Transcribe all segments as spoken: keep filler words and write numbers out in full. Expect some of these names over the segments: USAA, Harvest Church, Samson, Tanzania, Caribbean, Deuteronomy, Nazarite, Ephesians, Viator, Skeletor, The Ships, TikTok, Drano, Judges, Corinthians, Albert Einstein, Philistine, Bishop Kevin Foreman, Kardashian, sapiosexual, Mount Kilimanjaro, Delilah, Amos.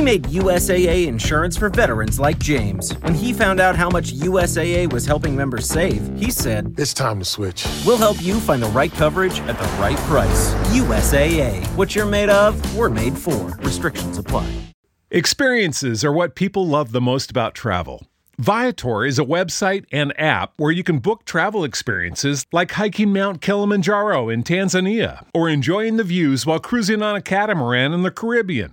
We made U S A A insurance for veterans like James. When he found out how much U S A A was helping members save, he said, "It's time to switch. We'll help you find the right coverage at the right price." U S A A. What you're made of, we're made for. Restrictions apply. Experiences are what people love the most about travel. Viator is a website and app where you can book travel experiences like hiking Mount Kilimanjaro in Tanzania or enjoying the views while cruising on a catamaran in the Caribbean.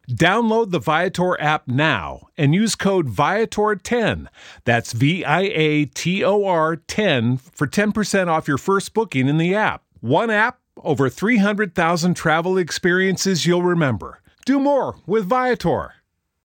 Download the Viator app now and use code Viator ten, that's V I A T O R ten, for ten percent off your first booking in the app. One app, over three hundred thousand travel experiences you'll remember. Do more with Viator.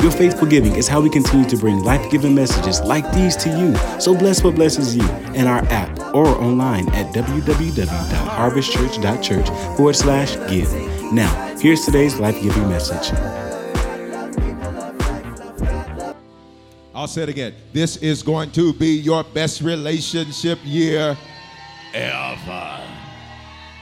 Your faithful giving is how we continue to bring life-giving messages like these to you. So bless what blesses you in our app or online at w w w dot harvest church dot church forward slash give. Now, here's today's life-giving message. I'll say it again. This is going to be your best relationship year ever.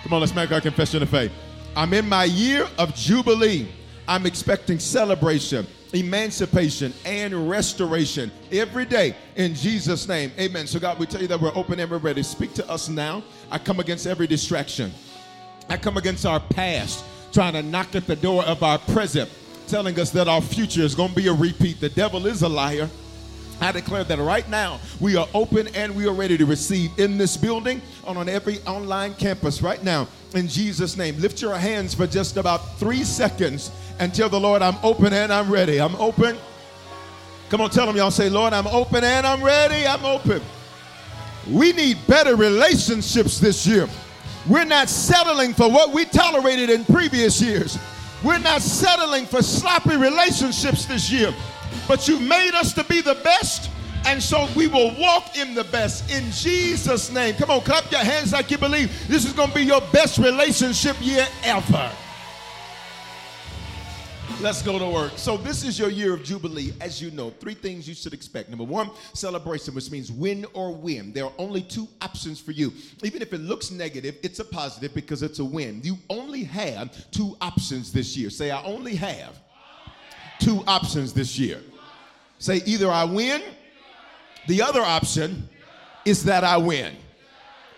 Come on, let's make our confession of faith. I'm in my year of Jubilee. I'm expecting celebration, emancipation, and restoration every day in Jesus' name. Amen. So God, we tell you that we're open and we're ready. Speak to us now. I come against every distraction. I come against our past, trying to knock at the door of our present, telling us that our future is going to be a repeat. The devil is a liar. I declare that right now we are open and we are ready to receive in this building and on every online campus right now in Jesus' name. Lift your hands for just about three seconds and tell the Lord, I'm open and I'm ready. I'm open. Come on, tell them, y'all. Say, Lord, I'm open and I'm ready. I'm open. We need better relationships this year. We're not settling for what we tolerated in previous years. We're not settling for sloppy relationships this year. But you made us to be the best, and so we will walk in the best in Jesus' name. Come on, clap your hands like you believe. This is going to be your best relationship year ever. Let's go to work. So this is your year of Jubilee. As you know, three things you should expect. Number one, celebration, which means win or win. There are only two options for you. Even if it looks negative, it's a positive because it's a win. You only have two options this year. Say, I only have two options this year. Say, either I win. The other option is that I win.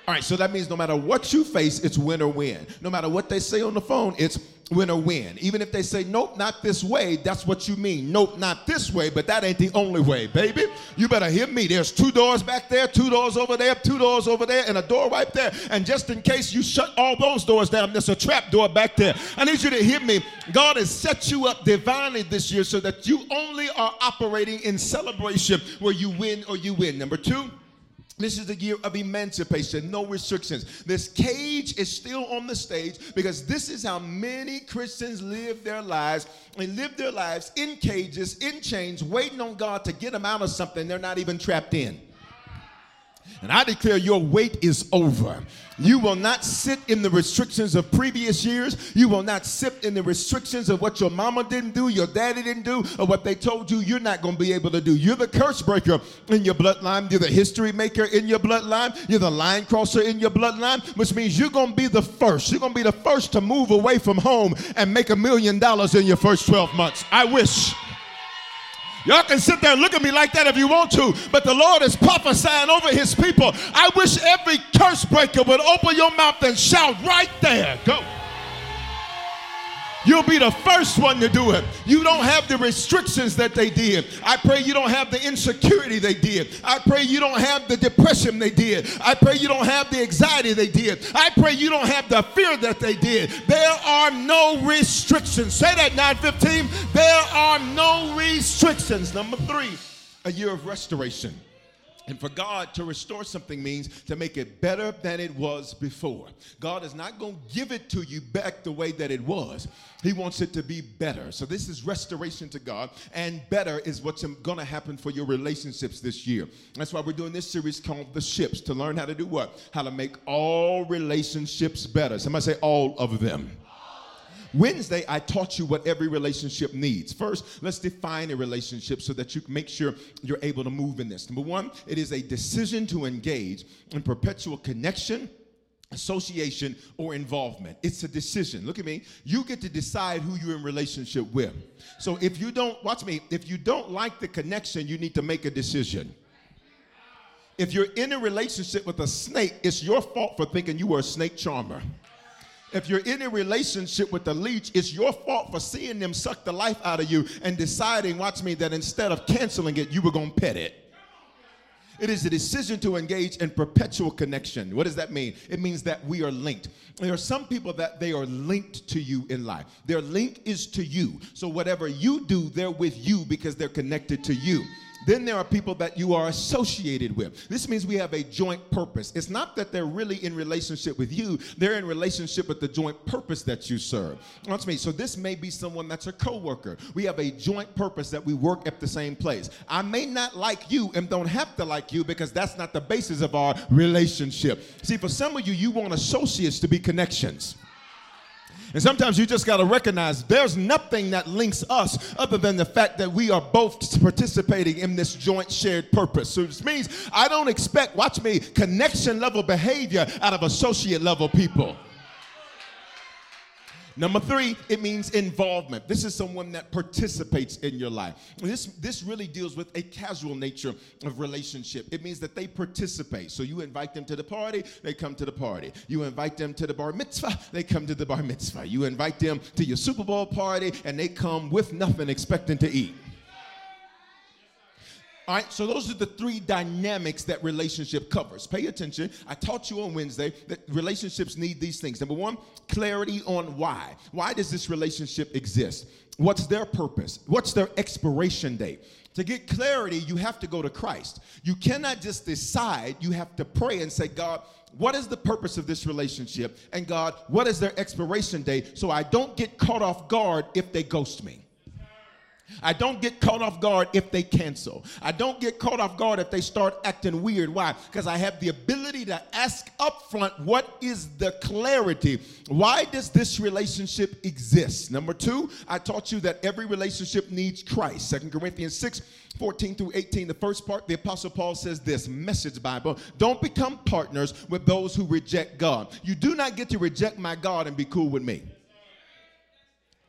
All right, so that means no matter what you face, it's win or win. No matter what they say on the phone, it's win or win. Even if they say, nope, not this way, that's what you mean. Nope, not this way, but that ain't the only way, baby. You better hear me. There's two doors back there, two doors over there, two doors over there, and a door right there. And just in case you shut all those doors down, there's a trap door back there. I need you to hear me. God has set you up divinely this year so that you only are operating in celebration where you win or you win. Number two, this is the year of emancipation, no restrictions. This cage is still on the stage because this is how many Christians live their lives. They live their lives in cages, in chains, waiting on God to get them out of something they're not even trapped in. And I declare your wait is over. You will not sit in the restrictions of previous years. You will not sit in the restrictions of what your mama didn't do, your daddy didn't do, or what they told you you're not going to be able to do. You're the curse breaker in your bloodline. You're the history maker in your bloodline. You're the line crosser in your bloodline, which means you're going to be the first. You're going to be the first to move away from home and make a million dollars in your first twelve months. I wish. Y'all can sit there and look at me like that if you want to, but the Lord is prophesying over his people. I wish every curse breaker would open your mouth and shout right there. Go. You'll be the first one to do it. You don't have the restrictions that they did. I pray you don't have the insecurity they did. I pray you don't have the depression they did. I pray you don't have the anxiety they did. I pray you don't have the fear that they did. There are no restrictions. Say that, nine fifteen. There are no restrictions. Number three, a year of restoration. And for God to restore something means to make it better than it was before. God is not going to give it to you back the way that it was. He wants it to be better. So this is restoration to God, and better is what's going to happen for your relationships this year. That's why we're doing this series called The Ships, to learn how to do what? How to make all relationships better. Somebody say all of them. Wednesday, I taught you what every relationship needs. First, let's define a relationship so that you can make sure you're able to move in this. Number one, it is a decision to engage in perpetual connection, association, or involvement. It's a decision. Look at me. You get to decide who you're in relationship with. So if you don't, watch me, if you don't like the connection, you need to make a decision. If you're in a relationship with a snake, it's your fault for thinking you were a snake charmer. If you're in a relationship with the leech, it's your fault for seeing them suck the life out of you and deciding, watch me, that instead of canceling it, you were going to pet it. It is a decision to engage in perpetual connection. What does that mean? It means that we are linked. There are some people that they are linked to you in life. Their link is to you. So whatever you do, they're with you because they're connected to you. Then there are people that you are associated with. This means we have a joint purpose. It's not that they're really in relationship with you. They're in relationship with the joint purpose that you serve. Watch me. So this may be someone that's a coworker. We have a joint purpose that we work at the same place. I may not like you and don't have to like you because that's not the basis of our relationship. See, for some of you, you want associates to be connections. And sometimes you just got to recognize there's nothing that links us other than the fact that we are both participating in this joint shared purpose. So this means I don't expect, watch me, connection level behavior out of associate level people. Number three, it means involvement. This is someone that participates in your life. This, this really deals with a casual nature of relationship. It means that they participate. So you invite them to the party, they come to the party. You invite them to the bar mitzvah, they come to the bar mitzvah. You invite them to your Super Bowl party, and they come with nothing expecting to eat. All right, so those are the three dynamics that relationship covers. Pay attention. I taught you on Wednesday that relationships need these things. Number one, clarity on why. Why does this relationship exist? What's their purpose? What's their expiration date? To get clarity, you have to go to Christ. You cannot just decide. You have to pray and say, God, what is the purpose of this relationship? And God, what is their expiration date so I don't get caught off guard if they ghost me? I don't get caught off guard if they cancel. I don't get caught off guard if they start acting weird. Why? Because I have the ability to ask up front, what is the clarity? Why does this relationship exist? Number two, I taught you that every relationship needs Christ. Second Corinthians six, fourteen through eighteen, the first part, the Apostle Paul says this, Message Bible, don't become partners with those who reject God. You do not get to reject my God and be cool with me.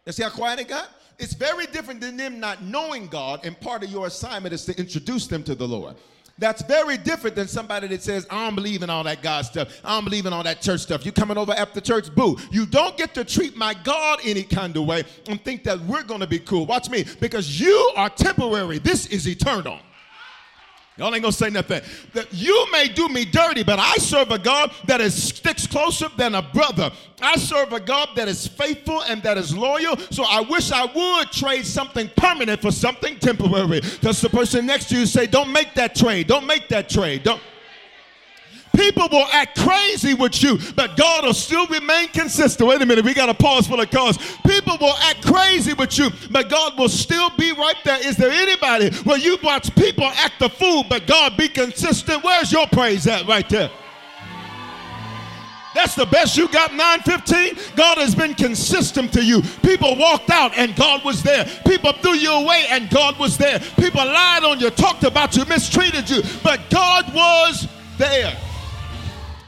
You see how quiet it got? It's very different than them not knowing God, and part of your assignment is to introduce them to the Lord. That's very different than somebody that says, I don't believe in all that God stuff. I don't believe in all that church stuff. You coming over after church? Boo. You don't get to treat my God any kind of way and think that we're going to be cool. Watch me, because you are temporary. This is eternal. Y'all ain't going to say nothing. That you may do me dirty, but I serve a God that is sticks closer than a brother. I serve a God that is faithful and that is loyal. So I wish I would trade something permanent for something temporary. Does the person next to you say, don't make that trade. Don't make that trade. Don't. People will act crazy with you, but God will still remain consistent. Wait a minute, we got a pause for the cause. People will act crazy with you, but God will still be right there. Is there anybody where you watch people act a fool, but God be consistent? Where's your praise at right there? That's the best you got, nine fifteen. God has been consistent to you. People walked out and God was there. People threw you away and God was there. People lied on you, talked about you, mistreated you, but God was there.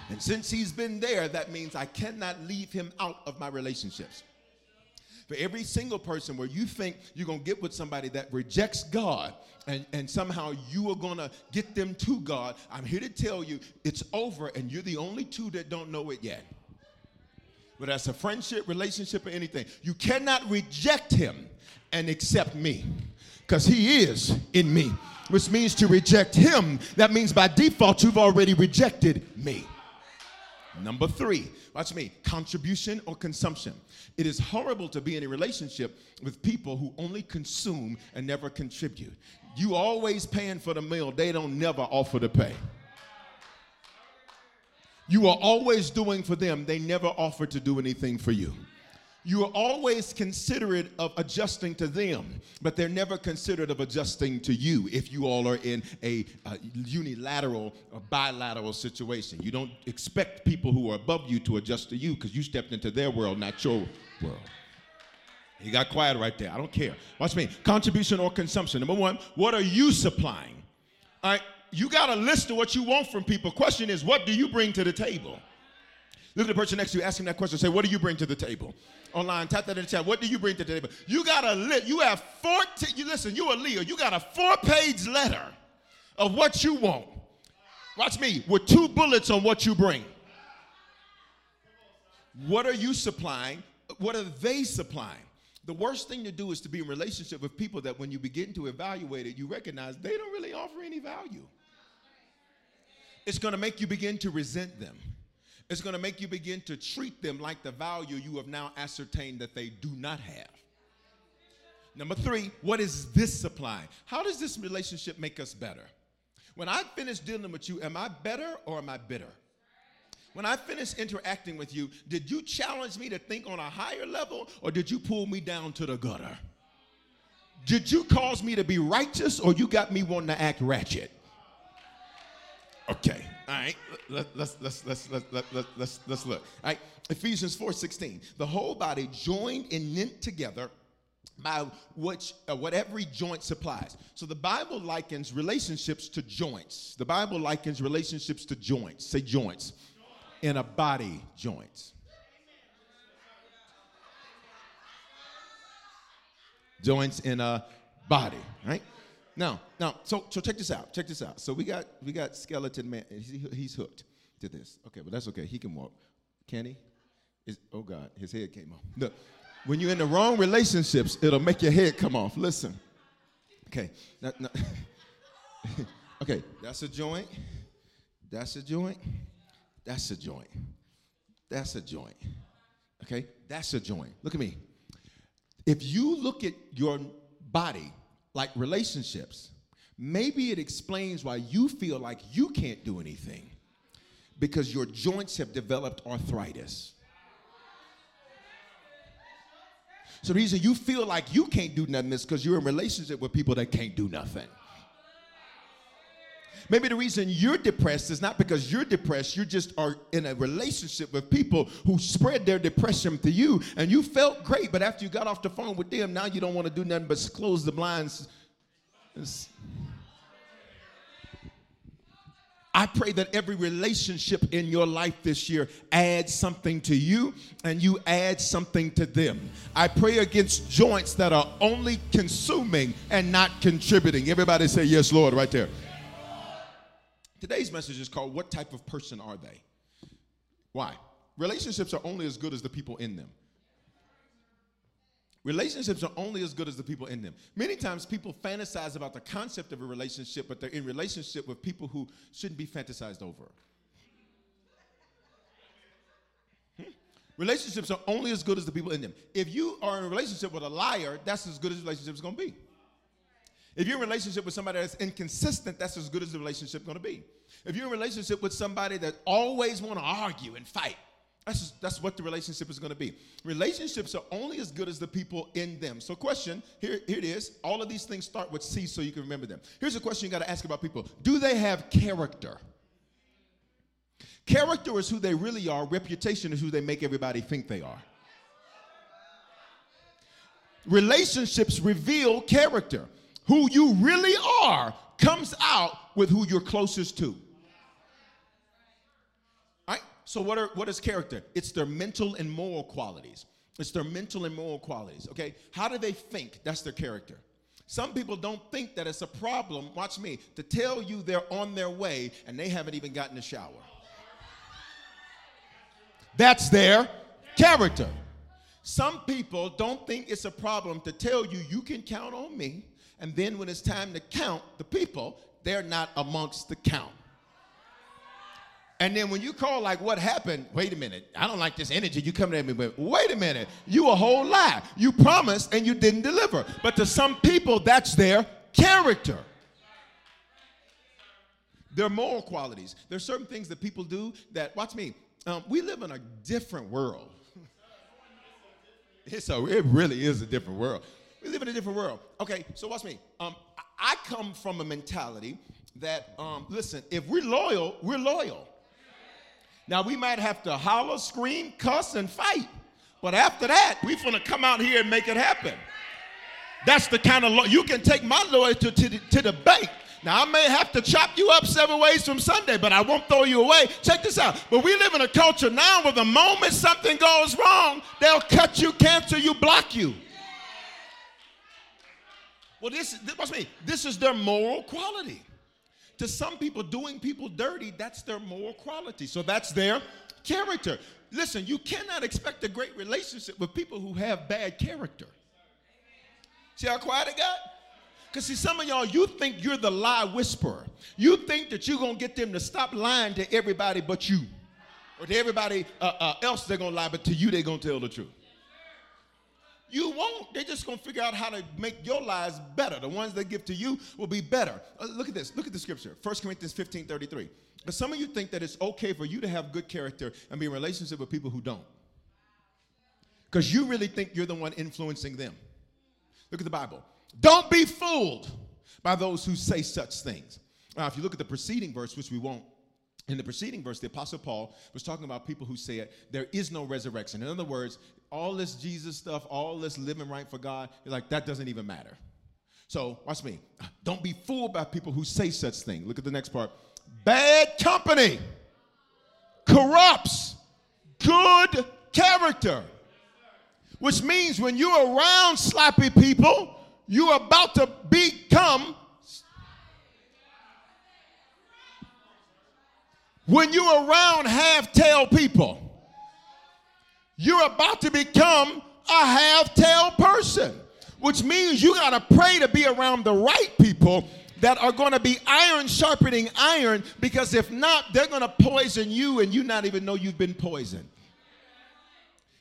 And since he's been there, that means I cannot leave him out of my relationships. For every single person where you think you're going to get with somebody that rejects God and, and somehow you are going to get them to God, I'm here to tell you it's over and you're the only two that don't know it yet. whether that's a friendship, relationship, or anything. You cannot reject him and accept me, because he is in me, which means to reject him. That means by default, you've already rejected me. Number three, watch me, contribution or consumption. It is horrible to be in a relationship with people who only consume and never contribute. You always paying for the meal. They don't never offer to pay. You are always doing for them. They never offer to do anything for you. You are always considerate of adjusting to them, but they're never considerate of adjusting to you if you all are in a, a unilateral or bilateral situation. You don't expect people who are above you to adjust to you because you stepped into their world, not your world. You got quiet right there. I don't care. Watch me. Contribution or consumption. Number one, what are you supplying? All right, you got a list of what you want from people. Question is, what do you bring to the table? Look at the person next to you, ask him that question. Say, what do you bring to the table? Online, type that in the chat. What do you bring to the table? You got a list. You have fourteen. You listen, you a Leo. You got a four-page letter of what you want. Watch me, with two bullets on what you bring. What are you supplying? What are they supplying? The worst thing to do is to be in relationship with people that when you begin to evaluate it, you recognize they don't really offer any value. It's going to make you begin to resent them. It's going to make you begin to treat them like the value you have now ascertained that they do not have. Number three, what is this supply? How does this relationship make us better? When I finish dealing with you, am I better or am I bitter? When I finish interacting with you, did you challenge me to think on a higher level or did you pull me down to the gutter? Did you cause me to be righteous or you got me wanting to act ratchet? Okay. All right, let's let's let's let's let's let's let's let's look. All right, Ephesians four sixteen. The whole body joined and knit together by which uh, what every joint supplies. So the Bible likens relationships to joints. The Bible likens relationships to joints. Say joints, in a body joints. Joints in a body, right? Now, now, so so check this out. Check this out. So we got we got skeleton man. He, he's hooked to this. Okay, but that's okay. He can walk. Can he? Is, oh God, his head came off. Look, when you're in the wrong relationships, it'll make your head come off. Listen. Okay. Now, now. Okay. That's a joint. That's a joint. That's a joint. That's a joint. Okay. That's a joint. Look at me. If you look at your body like relationships, maybe it explains why you feel like you can't do anything because your joints have developed arthritis. So the reason you feel like you can't do nothing is because you're in a relationship with people that can't do nothing. Maybe the reason you're depressed is not because you're depressed. You just are in a relationship with people who spread their depression to you, and you felt great, but after you got off the phone with them, now you don't want to do nothing but close the blinds. It's... I pray that every relationship in your life this year adds something to you and you add something to them. I pray against joints that are only consuming and not contributing. Everybody say, yes, Lord, right there. Today's message is called, what type of person are they? Why? Relationships are only as good as the people in them. Relationships are only as good as the people in them. Many times people fantasize about the concept of a relationship, but they're in relationship with people who shouldn't be fantasized over. Hmm? Relationships are only as good as the people in them. If you are in a relationship with a liar, that's as good as a relationship is going to be. If you're in a relationship with somebody that's inconsistent, that's as good as the relationship going to be. If you're in a relationship with somebody that always want to argue and fight, that's just, that's what the relationship is going to be. Relationships are only as good as the people in them. So question, here, here it is. All of these things start with C so you can remember them. Here's a question you got to ask about people. Do they have character? Character is who they really are. Reputation is who they make everybody think they are. Relationships reveal character. Who you really are comes out with who you're closest to. All right? So what are what is character? It's their mental and moral qualities. It's their mental and moral qualities, okay? How do they think? That's their character. Some people don't think that it's a problem, watch me, to tell you they're on their way and they haven't even gotten a shower. That's their character. Some people don't think it's a problem to tell you, you can count on me. And then when it's time to count the people, they're not amongst the count. And then when you call, like, what happened? Wait a minute. I don't like this energy. You coming at me with, wait a minute. You a whole lie. You promised and you didn't deliver. But to some people, that's their character. Their moral qualities. There's certain things that people do that, watch me, um, we live in a different world. it's a, it really is a different world. We live in a different world. Okay, so watch me. Um, I come from a mentality that, um, listen, if we're loyal, we're loyal. Now, we might have to holler, scream, cuss, and fight. But after that, we're going to come out here and make it happen. That's the kind of lo- you can take my loyalty to, to, to the bank. Now, I may have to chop you up seven ways from Sunday, but I won't throw you away. Check this out. But we live in a culture now where the moment something goes wrong, they'll cut you, cancel you, block you. Well, this is, watch me, this is their moral quality. To some people, doing people dirty, that's their moral quality. So that's their character. Listen, you cannot expect a great relationship with people who have bad character. See how quiet it got? Because see, some of y'all, you think you're the lie whisperer. You think that you're going to get them to stop lying to everybody but you. Or to everybody uh, uh, else they're going to lie, but to you they're going to tell the truth. You won't. They're just going to figure out how to make your lives better. The ones they give to you will be better. Uh, look at this. Look at the scripture. First Corinthians fifteen thirty-three. But some of you think that it's okay for you to have good character and be in a relationship with people who don't. Because you really think you're the one influencing them. Look at the Bible. Don't be fooled by those who say such things. Now, if you look at the preceding verse, which we won't, in the preceding verse, the Apostle Paul was talking about people who said there is no resurrection. In other words, all this Jesus stuff, all this living right for God, you're like, that doesn't even matter. So watch me. Don't be fooled by people who say such things. Look at the next part. Bad company corrupts good character, which means when you're around sloppy people, you're about to become. When you're around half-tailed people, you're about to become a half-tailed person, which means you got to pray to be around the right people that are going to be iron sharpening iron, because if not, they're going to poison you and you not even know you've been poisoned.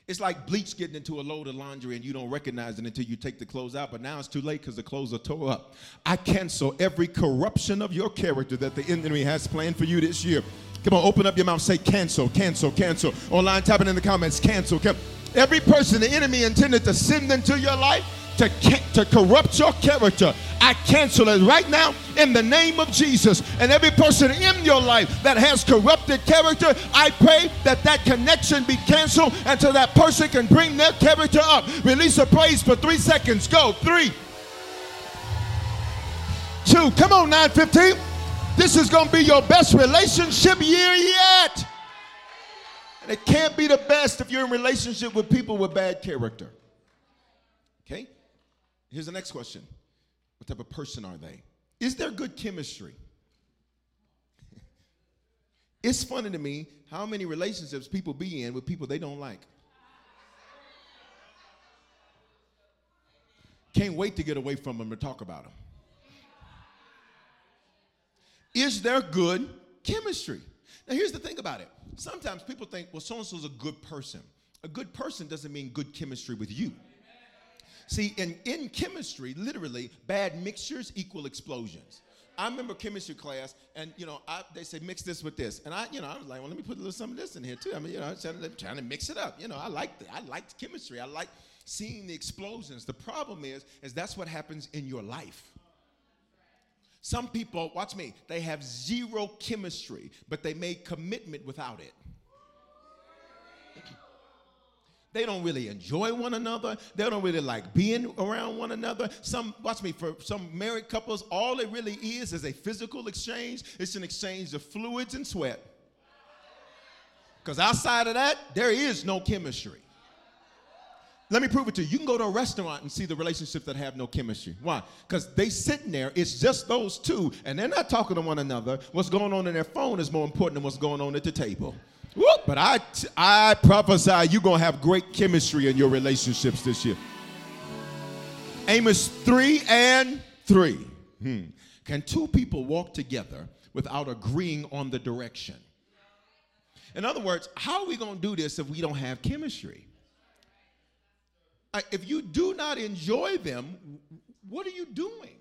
It's like bleach getting into a load of laundry and you don't recognize it until you take the clothes out, but now it's too late because the clothes are tore up. I cancel every corruption of your character that the enemy has planned for you this year. Come on, open up your mouth, say cancel, cancel, cancel. Online, type it in the comments, cancel, cancel. Every person the enemy intended to send into your life to ca- to corrupt your character, I cancel it right now in the name of Jesus. And every person in your life that has corrupted character, I pray that that connection be canceled until that person can bring their character up. Release a praise for three seconds. Go. Three. Two. Come on, nine fifteen. This is going to be your best relationship year yet. And it can't be the best if you're in relationship with people with bad character. Okay? Here's the next question. What type of person are they? Is there good chemistry? It's funny to me how many relationships people be in with people they don't like. Can't wait to get away from them to talk about them. Is there good chemistry? Now, here's the thing about it. Sometimes people think, well, so-and-so's a good person. A good person doesn't mean good chemistry with you. See, in, in chemistry, literally, bad mixtures equal explosions. I remember chemistry class, and, you know, I, they say, mix this with this. And I, you know, I was like, well, let me put a little some of this in here, too. I mean, you know, I'm trying to, trying to mix it up. You know, I like the, I liked chemistry. I like seeing the explosions. The problem is, is that's what happens in your life. Some people, watch me, they have zero chemistry, but they made commitment without it. They don't really enjoy one another. They don't really like being around one another. Some, watch me, for some married couples, all it really is is a physical exchange. It's an exchange of fluids and sweat. Because outside of that, there is no chemistry. Let me prove it to you. You can go to a restaurant and see the relationships that have no chemistry. Why? Because they sitting there, it's just those two, and they're not talking to one another. What's going on in their phone is more important than what's going on at the table. Whoop. But I, I prophesy you're going to have great chemistry in your relationships this year. Amos three and three. Hmm. Can two people walk together without agreeing on the direction? In other words, how are we going to do this if we don't have chemistry? If you do not enjoy them, what are you doing?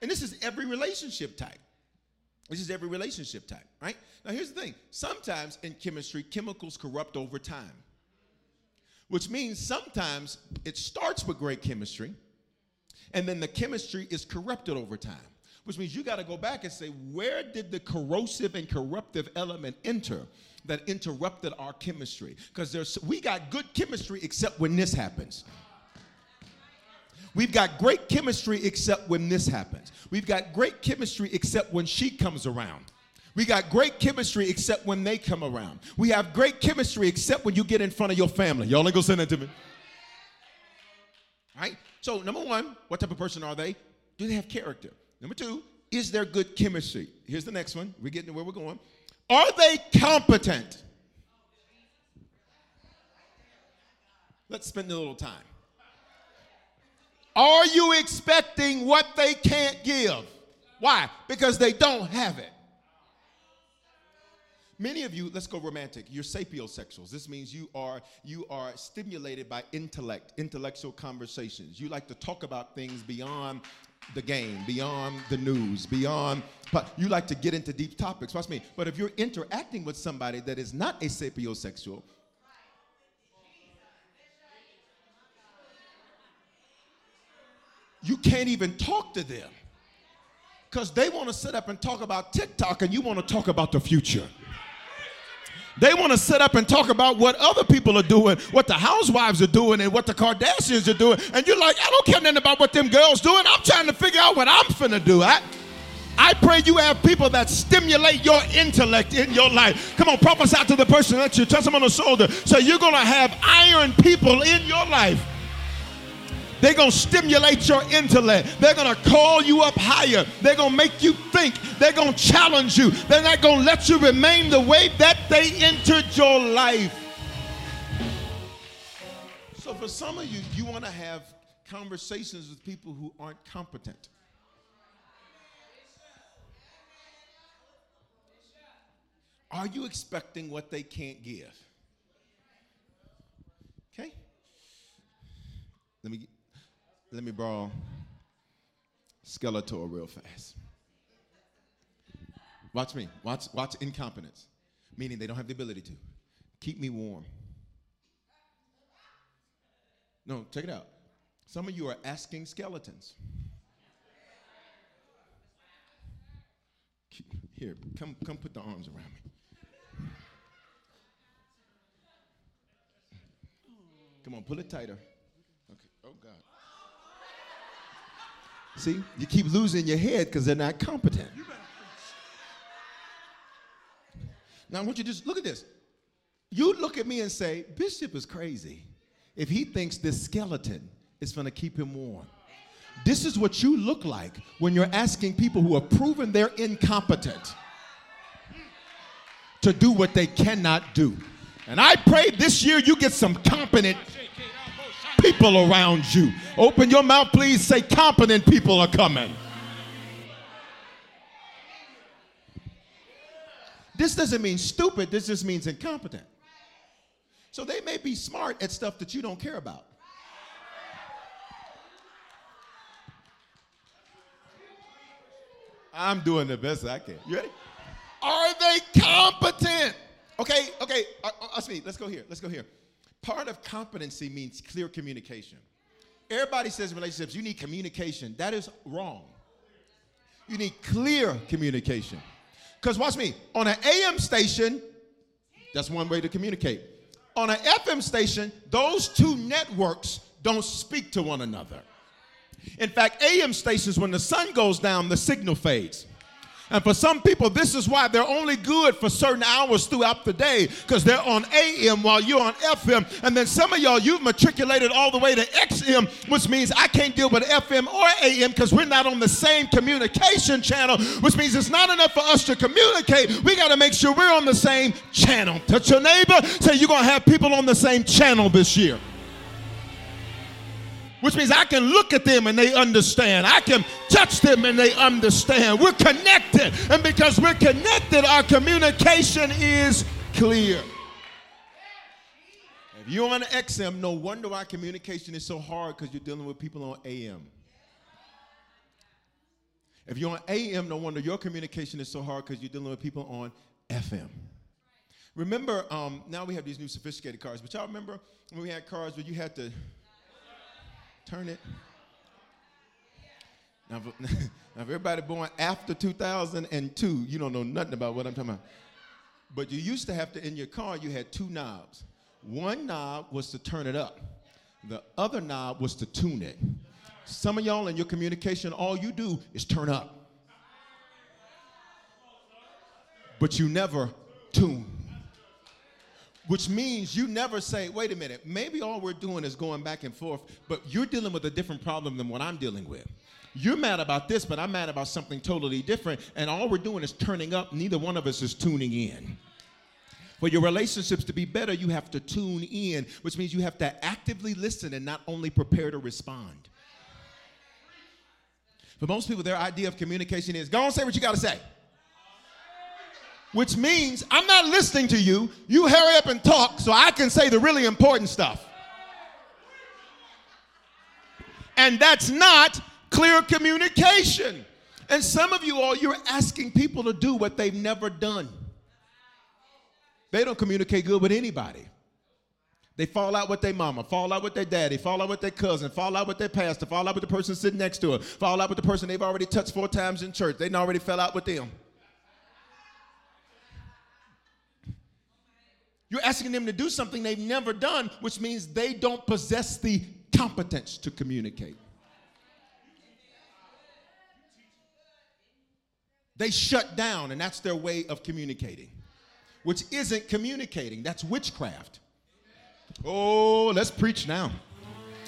And this is every relationship type. This is every relationship type, right? Now, here's the thing. Sometimes in chemistry, chemicals corrupt over time, which means sometimes it starts with great chemistry, and then the chemistry is corrupted over time, which means you got to go back and say, where did the corrosive and corruptive element enter that interrupted our chemistry? Because there's we got good chemistry except when this happens. We've got great chemistry except when this happens. We've got great chemistry except when she comes around. We got great chemistry except when they come around. We have great chemistry except when you get in front of your family. Y'all ain't gonna send that to me. All right? So, number one, what type of person are they? Do they have character? Number two, is there good chemistry? Here's the next one. We're getting to where we're going. Are they competent? Let's spend a little time. Are you expecting what they can't give? Why? Because they don't have it. Many of you, let's go romantic. You're sapiosexuals. This means you are you are stimulated by intellect, intellectual conversations. You like to talk about things beyond the game, beyond the news, beyond, but you like to get into deep topics. Watch me. But if you're interacting with somebody that is not a sapiosexual, you can't even talk to them because they want to sit up and talk about TikTok and you want to talk about the future. They want to sit up and talk about what other people are doing, what the housewives are doing, and what the Kardashians are doing. And you're like, I don't care nothing about what them girls doing. I'm trying to figure out what I'm finna do. I, I pray you have people that stimulate your intellect in your life. Come on, prophesy to the person that you touch them on the shoulder. So you're going to have iron people in your life. They're going to stimulate your intellect. They're going to call you up higher. They're going to make you think. They're going to challenge you. They're not going to let you remain the way that they entered your life. So for some of you, you want to have conversations with people who aren't competent. Are you expecting what they can't give? Okay? Let me let me borrow Skeletor real fast. Watch me. Watch watch incompetence, meaning they don't have the ability to. Keep me warm. No, check it out. Some of you are asking skeletons. Here, come come put the arms around me. Come on, pull it tighter. Oh, God. See, you keep losing your head because they're not competent. Now, I want you to just look at this. You look at me and say, Bishop is crazy if he thinks this skeleton is going to keep him warm. This is what you look like when you're asking people who have proven they're incompetent to do what they cannot do. And I pray this year you get some competent people around you. Open your mouth, please. Say, competent people are coming. This doesn't mean stupid. This just means incompetent. So they may be smart at stuff that you don't care about. I'm doing the best I can. You ready? Are they competent? Okay, okay. Us me. Let's go here. Let's go here. Part of competency means clear communication. Everybody says in relationships, you need communication. That is wrong. You need clear communication. Because watch me, on an A M station, that's one way to communicate. On an F M station, those two networks don't speak to one another. In fact, A M stations, when the sun goes down, the signal fades. And for some people, this is why they're only good for certain hours throughout the day, because they're on A M while you're on F M. And then some of y'all, you've matriculated all the way to X M, which means I can't deal with F M or A M because we're not on the same communication channel, which means it's not enough for us to communicate. We got to make sure we're on the same channel. Touch your neighbor, say you're going to have people on the same channel this year. Which means I can look at them and they understand. I can touch them and they understand. We're connected. And because we're connected, our communication is clear. If you're on X M, no wonder why communication is so hard, because you're dealing with people on A M. If you're on A M, no wonder your communication is so hard, because you're dealing with people on F M. Remember, um, now we have these new sophisticated cars, but y'all remember when we had cars where you had to turn it. Now, now, if everybody born after two thousand two, you don't know nothing about what I'm talking about. But you used to have to, in your car, you had two knobs. One knob was to turn it up. The other knob was to tune it. Some of y'all in your communication, all you do is turn up. But you never tune. Which means you never say, wait a minute, maybe all we're doing is going back and forth, but you're dealing with a different problem than what I'm dealing with. You're mad about this, but I'm mad about something totally different, and all we're doing is turning up. Neither one of us is tuning in. For your relationships to be better, you have to tune in, which means you have to actively listen and not only prepare to respond. For most people, their idea of communication is, go on, say what you got to say. Which means I'm not listening to you. You hurry up and talk so I can say the really important stuff. And that's not clear communication. And some of you all, you're asking people to do what they've never done. They don't communicate good with anybody. They fall out with their mama, fall out with their daddy, fall out with their cousin, fall out with their pastor, fall out with the person sitting next to her, fall out with the person they've already touched four times in church. They already fell out with them. You're asking them to do something they've never done, which means they don't possess the competence to communicate. They shut down, and that's their way of communicating, which isn't communicating. That's witchcraft. Oh, let's preach now,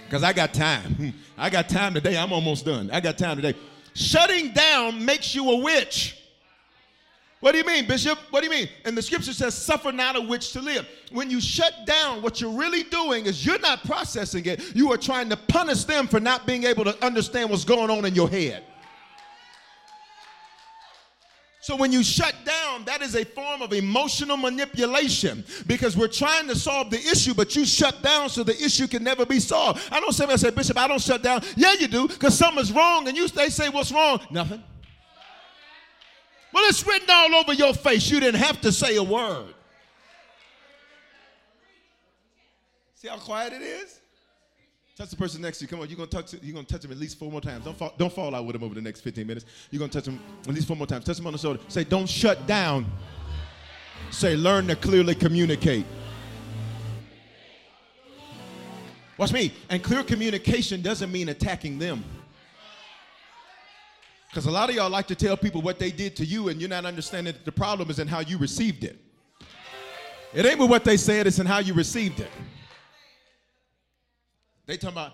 because I got time. I got time today. I'm almost done. I got time today. Shutting down makes you a witch. What do you mean, Bishop? What do you mean? And the scripture says, suffer not a witch to live. When you shut down, what you're really doing is you're not processing it. You are trying to punish them for not being able to understand what's going on in your head. So when you shut down, that is a form of emotional manipulation, because we're trying to solve the issue, but you shut down so the issue can never be solved. I don't say, I say, Bishop, I don't shut down. Yeah, you do, because something's wrong, and you they say, what's wrong? Nothing. Well, it's written all over your face. You didn't have to say a word. See how quiet it is? Touch the person next to you. Come on, you're going to touch, you're going to touch him at least four more times. Don't fall, don't fall out with him over the next fifteen minutes. You're going to touch him at least four more times. Touch him on the shoulder. Say, don't shut down. Say, learn to clearly communicate. Watch me. And clear communication doesn't mean attacking them. Because a lot of y'all like to tell people what they did to you, and you're not understanding that the problem is in how you received it. It ain't with what they said, it's in how you received it. They talking about,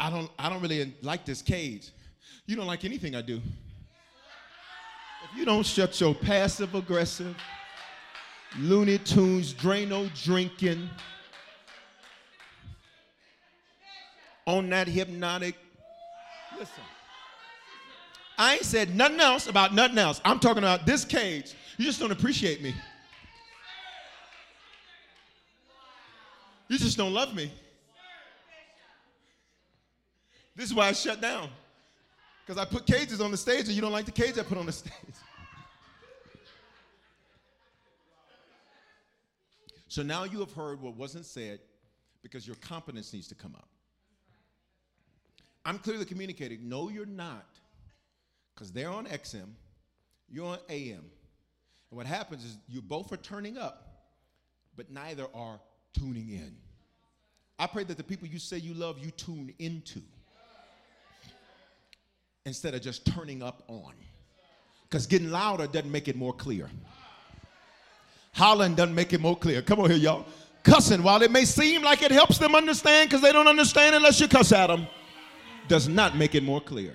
I don't, I don't really like this cage. You don't like anything I do. If you don't shut your passive-aggressive, Looney Tunes, Drano drinking, on that hypnotic, listen. I ain't said nothing else about nothing else. I'm talking about this cage. You just don't appreciate me. You just don't love me. This is why I shut down. Because I put cages on the stage and you don't like the cage I put on the stage. So now you have heard what wasn't said because your competence needs to come up. I'm clearly communicating. No, you're not. Because they're on X M, you're on A M. And what happens is you both are turning up, but neither are tuning in. I pray that the people you say you love, you tune into instead of just turning up on. Because getting louder doesn't make it more clear. Hollering doesn't make it more clear. Come on here, y'all. Cussing, while it may seem like it helps them understand, because they don't understand unless you cuss at them, does not make it more clear.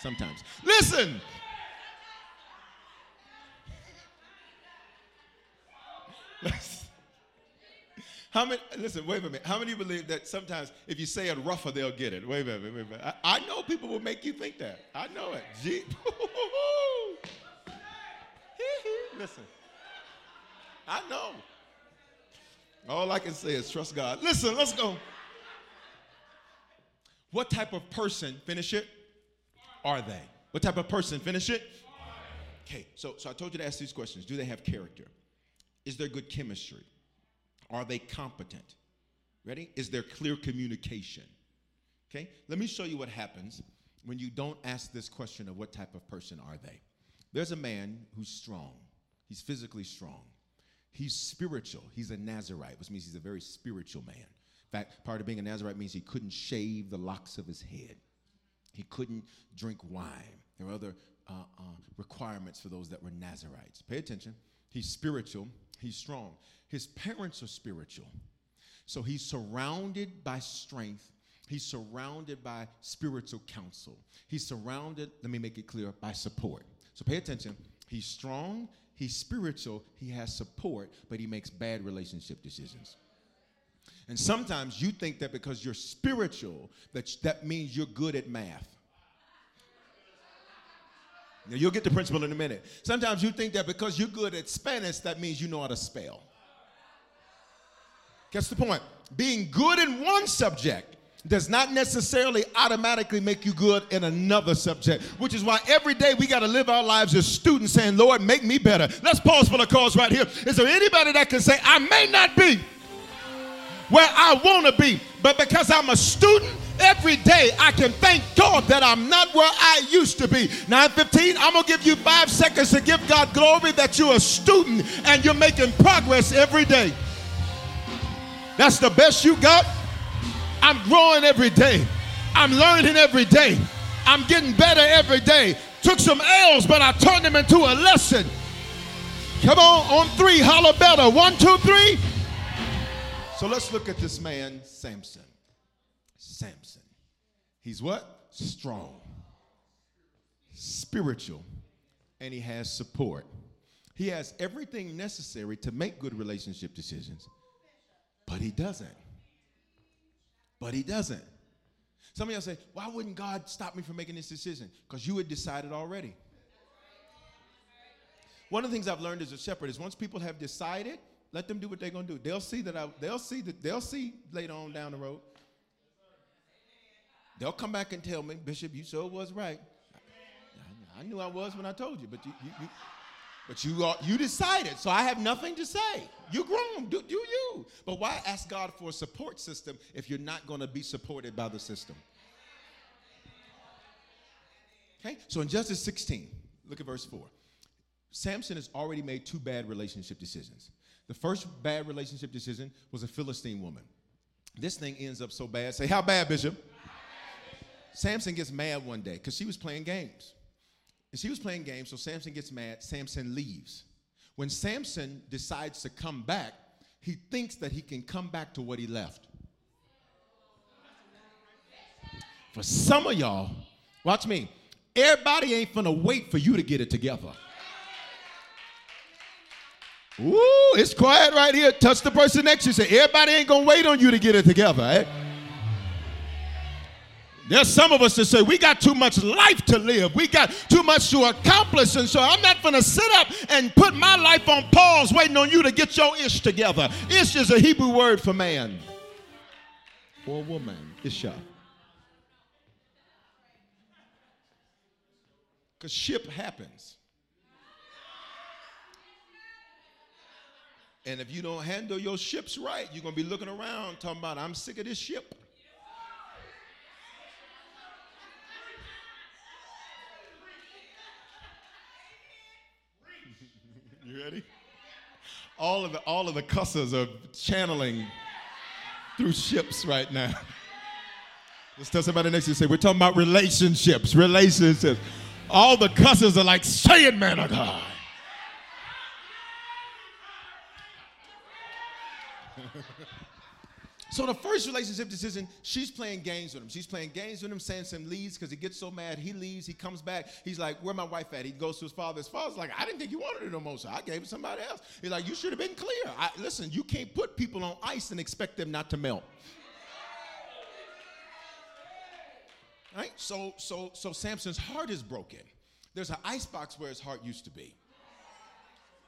Sometimes. Listen. How many, listen, wait a minute. How many believe that sometimes if you say it rougher, they'll get it? Wait a minute. Wait a minute. I, I know people will make you think that. I know it. Gee. Listen. I know. All I can say is trust God. Listen, let's go. What type of person, finish it, are they? What type of person, finish it? Okay, so, so I told you to ask these questions. Do they have character? Is there good chemistry? Are they competent? Ready? Is there clear communication? Okay, let me show you what happens when you don't ask this question of what type of person are they. There's a man who's strong. He's physically strong. He's spiritual. He's a Nazarite, which means he's a very spiritual man. In fact, part of being a Nazarite means he couldn't shave the locks of his head. He couldn't drink wine. There were other uh, uh, requirements for those that were Nazarites. Pay attention. He's spiritual. He's strong. His parents are spiritual. So he's surrounded by strength. He's surrounded by spiritual counsel. He's surrounded, let me make it clear, by support. So pay attention. He's strong. He's spiritual. He has support, but he makes bad relationship decisions. And sometimes you think that because you're spiritual, that, that means you're good at math. Now, you'll get the principle in a minute. Sometimes you think that because you're good at Spanish, that means you know how to spell. Guess the point. Being good in one subject does not necessarily automatically make you good in another subject, which is why every day we got to live our lives as students saying, Lord, make me better. Let's pause for the cause right here. Is there anybody that can say, I may not be where I want to be, but because I'm a student, every day I can thank God that I'm not where I used to be. nine fifteen, I'm going to give you five seconds to give God glory that you're a student and you're making progress every day. That's the best you got. I'm growing every day. I'm learning every day. I'm getting better every day. Took some L's, but I turned them into a lesson. Come on, on three, holler better. One, two, three. So let's look at this man, Samson. Samson. He's what? Strong. Spiritual. And he has support. He has everything necessary to make good relationship decisions. But he doesn't. But he doesn't. Some of y'all say, why wouldn't God stop me from making this decision? Because you had decided already. One of the things I've learned as a shepherd is once people have decided, let them do what they're gonna do. They'll see that I, they'll see that they'll see later on down the road. They'll come back and tell me, Bishop, you sure was right. I, I knew I was when I told you, but you, you, you but you are, you decided, so I have nothing to say. You're grown, do, do you. But why ask God for a support system if you're not going to be supported by the system? Okay, so in Judges sixteen, look at verse four. Samson has already made two bad relationship decisions. The first bad relationship decision was a Philistine woman. This thing ends up so bad. Say, how bad, Bishop? How bad, Bishop? Samson gets mad one day because she was playing games. And she was playing games, so Samson gets mad. Samson leaves. When Samson decides to come back, he thinks that he can come back to what he left. For some of y'all, watch me, everybody ain't finna wait for you to get it together. Ooh, it's quiet right here. Touch the person next to you. Say, everybody ain't gonna wait on you to get it together, eh? There's some of us that say, we got too much life to live. We got too much to accomplish. And so I'm not going to sit up and put my life on pause waiting on you to get your ish together. Ish is a Hebrew word for man. Or woman. Isha. Because ship happens. And if you don't handle your ships right, you're going to be looking around talking about, I'm sick of this ship. You ready? All of the all of the cussers are channeling through ships right now. Let's tell somebody next to you, say, we're talking about relationships, relationships. all the cusses are like, say it, man of God. So the first relationship decision, she's playing games with him. She's playing games with him. Samson leaves because he gets so mad. He leaves. He comes back. He's like, where my wife at? He goes to his father. His father's like, I didn't think you wanted her no more, so I gave it to somebody else. He's like, you should have been clear. I, listen, you can't put people on ice and expect them not to melt. Right? So, so, so Samson's heart is broken. There's an icebox where his heart used to be.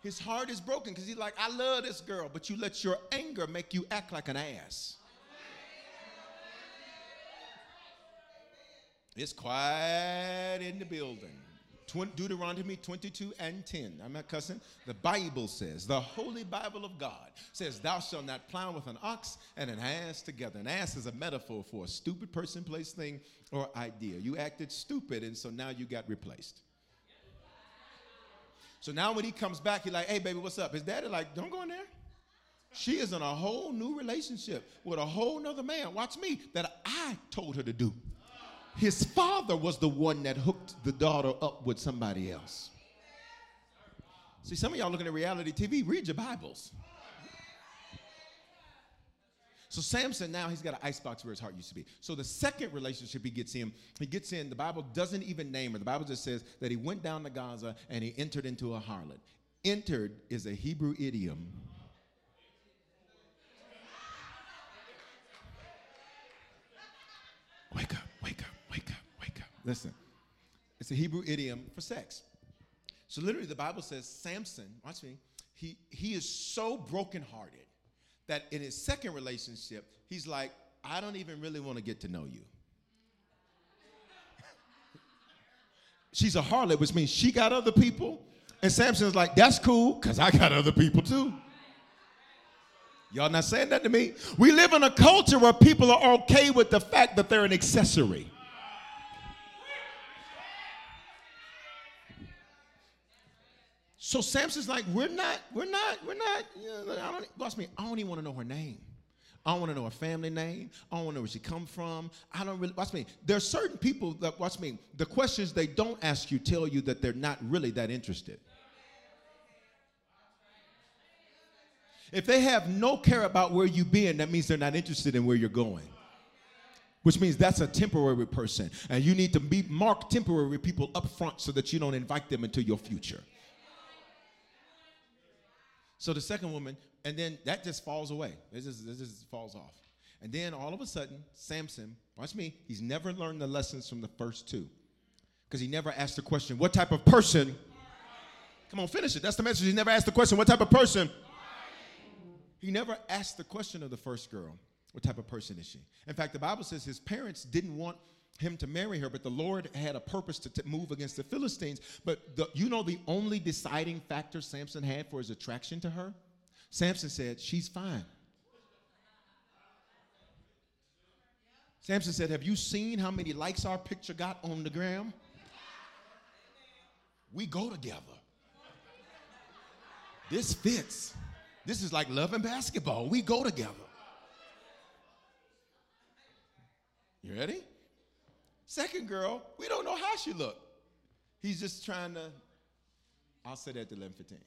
His heart is broken because he's like, I love this girl, but you let your anger make you act like an ass. It's quiet in the building. Deuteronomy twenty-two and ten. I'm not cussing. The Bible says, the Holy Bible of God says, thou shalt not plow with an ox and an ass together. An ass is a metaphor for a stupid person, place, thing, or idea. You acted stupid, and so now you got replaced. So now when he comes back, he's like, hey, baby, what's up? His daddy like, don't go in there. She is in a whole new relationship with a whole nother man. Watch me, that I told her to do. His father was the one that hooked the daughter up with somebody else. See, some of y'all looking at reality T V, read your Bibles. So Samson, now he's got an icebox where his heart used to be. So the second relationship he gets in, he gets in, the Bible doesn't even name her. The Bible just says that he went down to Gaza and he entered into a harlot. Entered is a Hebrew idiom. Wake up, wake up, wake up, wake up. Listen, it's a Hebrew idiom for sex. So literally the Bible says Samson, watch me, he, he is so brokenhearted that in his second relationship, he's like, I don't even really want to get to know you. She's a harlot, which means she got other people. And Samson's like, that's cool, because I got other people too. Y'all not saying that to me? We live in a culture where people are okay with the fact that they're an accessory. So Samson's like, we're not, we're not, we're not, yeah, I don't, watch me, I don't even want to know her name. I don't want to know her family name. I don't want to know where she come from. I don't really, watch me, there's certain people that, watch me, the questions they don't ask you tell you that they're not really that interested. If they have no care about where you been, that means they're not interested in where you're going. Which means that's a temporary person. And you need to be mark temporary people up front so that you don't invite them into your future. So the second woman, and then that just falls away. It just, it just falls off. And then all of a sudden, Samson, watch me, he's never learned the lessons from the first two. Because he never asked the question, what type of person? Come on, finish it. That's the message. He never asked the question, what type of person? He never asked the question of the first girl, what type of person is she? In fact, the Bible says his parents didn't want him to marry her, but the Lord had a purpose to t- move against the Philistines. But the, you know the only deciding factor Samson had for his attraction to her? Samson said, she's fine. Samson said, have you seen how many likes our picture got on the gram? We go together. This fits. This is like love and basketball. We go together. You ready? Second girl, we don't know how she looked. He's just trying to, I'll say that to eleven fifteen.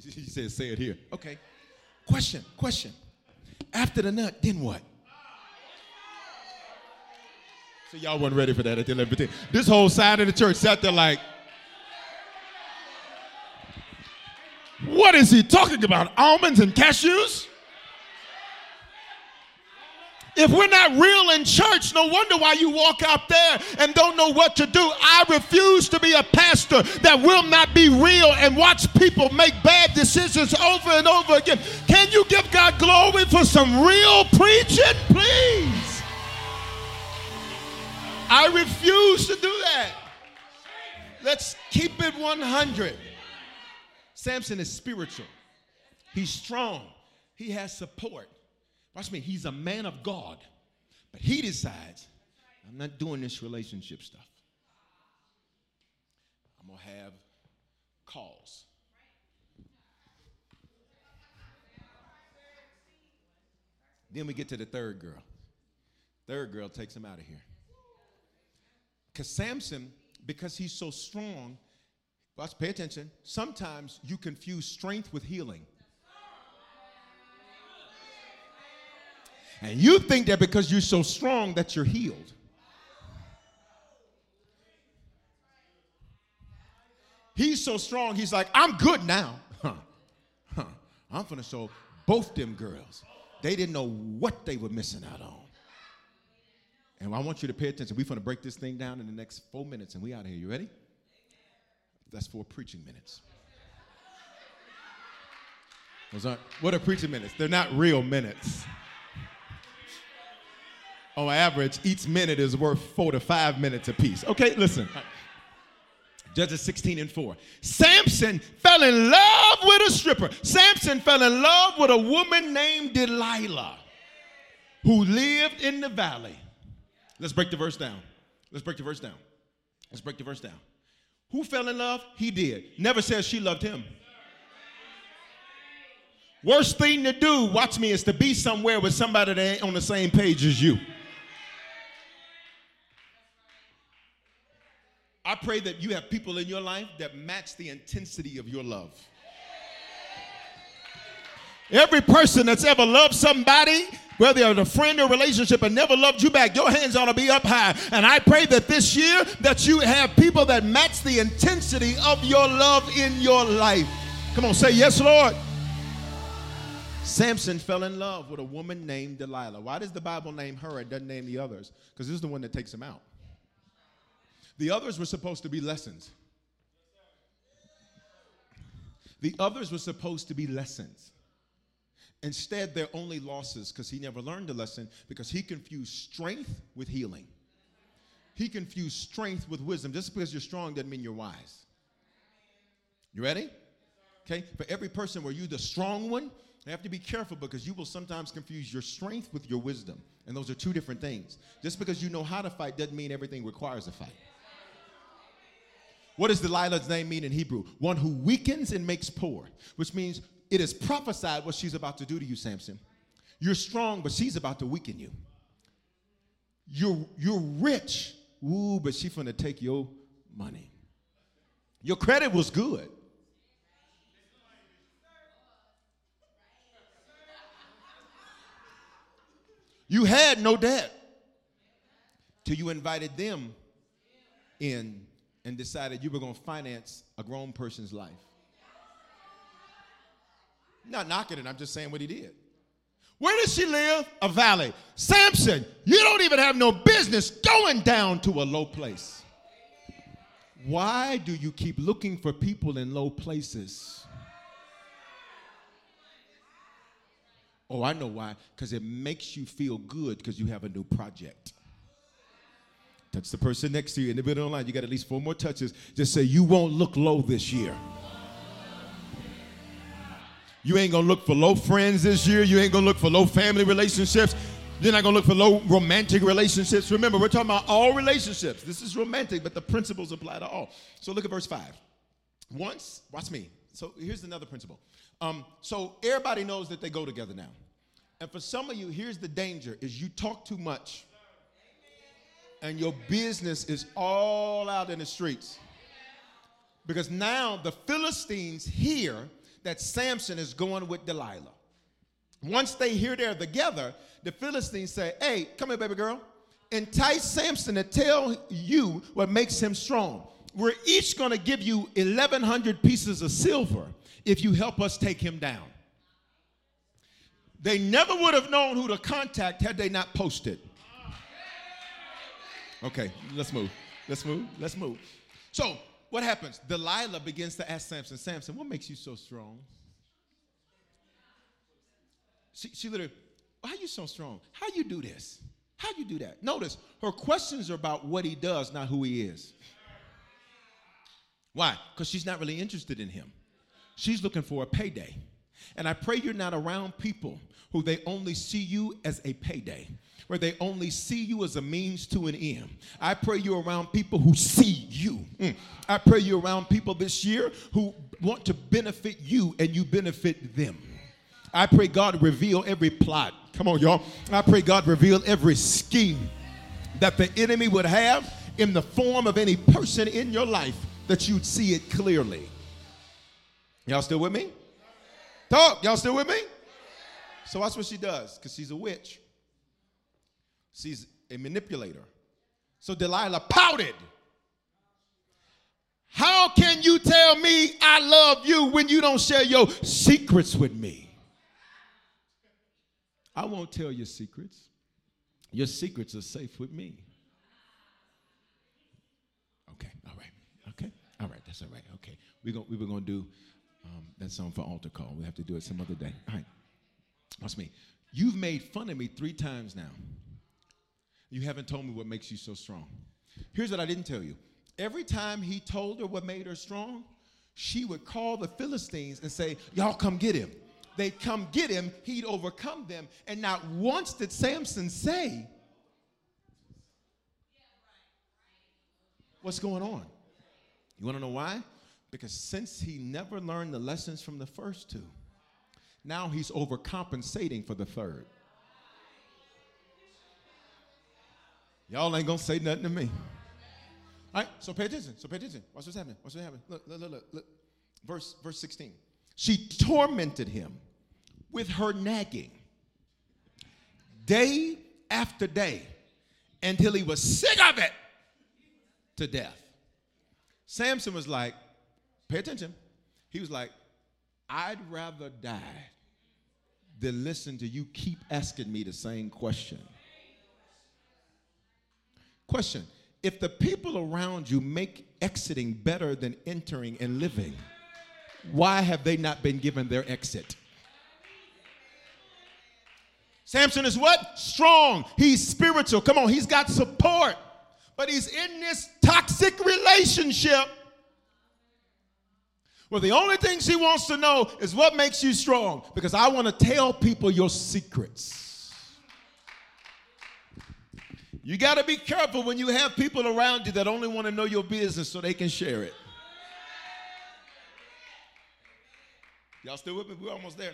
He said, say it here. Okay. Question, question. After the nut, then what? So y'all wasn't ready for that at the eleven fifteen. This whole side of the church sat there like, what is he talking about? Almonds and cashews? If we're not real in church, no wonder why you walk out there and don't know what to do. I refuse to be a pastor that will not be real and watch people make bad decisions over and over again. Can you give God glory for some real preaching, please? I refuse to do that. Let's keep it one hundred. Samson is spiritual. He's strong. He has support. Watch me, he's a man of God, but he decides, I'm not doing this relationship stuff. I'm going to have calls. Then we get to the third girl. Third girl takes him out of here. Because Samson, because he's so strong, watch, pay attention, sometimes you confuse strength with healing. And you think that because you're so strong that you're healed. He's so strong, he's like, I'm good now. Huh. Huh. I'm finna show both them girls. They didn't know what they were missing out on. And I want you to pay attention. We're finna break this thing down in the next four minutes, and we out of here. You ready? That's four preaching minutes. Those aren't, what are preaching minutes? They're not real minutes. On average, each minute is worth four to five minutes apiece. Okay, listen. Judges sixteen and four. Samson fell in love with a stripper. Samson fell in love with a woman named Delilah who lived in the valley. Let's break the verse down. Let's break the verse down. Let's break the verse down. Who fell in love? He did. Never says she loved him. Worst thing to do, watch me, is to be somewhere with somebody that ain't on the same page as you. I pray that you have people in your life that match the intensity of your love. Every person that's ever loved somebody, whether they're a friend or relationship, and never loved you back, your hands ought to be up high. And I pray that this year that you have people that match the intensity of your love in your life. Come on, say yes, Lord. Samson fell in love with a woman named Delilah. Why does the Bible name her and doesn't name the others? Because this is the one that takes him out. The others were supposed to be lessons. The others were supposed to be lessons. Instead, they're only losses because he never learned a lesson, because he confused strength with healing. He confused strength with wisdom. Just because you're strong doesn't mean you're wise. You ready? Okay. For every person where you're the strong one, you have to be careful because you will sometimes confuse your strength with your wisdom. And those are two different things. Just because you know how to fight doesn't mean everything requires a fight. What does Delilah's name mean in Hebrew? One who weakens and makes poor, which means it is prophesied what she's about to do to you, Samson. You're strong, but she's about to weaken you. You're, you're rich, woo, but she's going to take your money. Your credit was good. You had no debt till you invited them in and decided you were going to finance a grown person's life. Not knocking it, I'm just saying what he did. Where does she live? A valley. Samson, you don't even have no business going down to a low place. Why do you keep looking for people in low places? Oh, I know why. Because it makes you feel good because you have a new project. Touch the person next to you in the middle of the line. You got at least four more touches. Just say, you won't look low this year. You ain't going to look for low friends this year. You ain't going to look for low family relationships. You're not going to look for low romantic relationships. Remember, we're talking about all relationships. This is romantic, but the principles apply to all. So look at verse five. Once, watch me. So here's another principle. Um, so everybody knows that they go together now. And for some of you, here's the danger, is you talk too much. And your business is all out in the streets. Because now the Philistines hear that Samson is going with Delilah. Once they hear they're together, the Philistines say, hey, come here, baby girl. Entice Samson to tell you what makes him strong. We're each going to give you eleven hundred pieces of silver if you help us take him down. They never would have known who to contact had they not posted. Okay, let's move. Let's move. Let's move. So what happens? Delilah begins to ask Samson, Samson, what makes you so strong? She, she literally, how are you so strong? How you do this? How you do that? Notice her questions are about what he does, not who he is. Why? Because she's not really interested in him. She's looking for a payday. And I pray you're not around people who they only see you as a payday, where they only see you as a means to an end. I pray you're around people who see you. Mm. I pray you're around people this year who want to benefit you and you benefit them. I pray God reveal every plot. Come on, y'all. I pray God reveal every scheme that the enemy would have in the form of any person in your life that you'd see it clearly. Y'all still with me? Talk. Y'all still with me? So that's what she does, because she's a witch. She's a manipulator. So Delilah pouted. How can you tell me I love you when you don't share your secrets with me? I won't tell your secrets. Your secrets are safe with me. Okay, all right. Okay, all right, that's all right. Okay, we, gonna, we were going to do um, that song for altar call. We have to do it some other day. All right, watch me. You've made fun of me three times now. You haven't told me what makes you so strong. Here's what I didn't tell you. Every time he told her what made her strong, she would call the Philistines and say, y'all come get him. They'd come get him. He'd overcome them. And not once did Samson say, what's going on? You want to know why? Because since he never learned the lessons from the first two, now he's overcompensating for the third. Y'all ain't going to say nothing to me. All right, so pay attention. So pay attention. Watch what's happening. Watch what's happening. Look, look, look, look. Verse, verse sixteen. She tormented him with her nagging day after day until he was sick of it to death. Samson was like, pay attention. He was like, I'd rather die than listen to you keep asking me the same question. Question. If the people around you make exiting better than entering and living, why have they not been given their exit? Samson is what? Strong. He's spiritual. Come on, he's got support. But he's in this toxic relationship where the only thing she wants to know is what makes you strong, because I want to tell people your secrets. You got to be careful when you have people around you that only want to know your business so they can share it. Y'all still with me? We're almost there.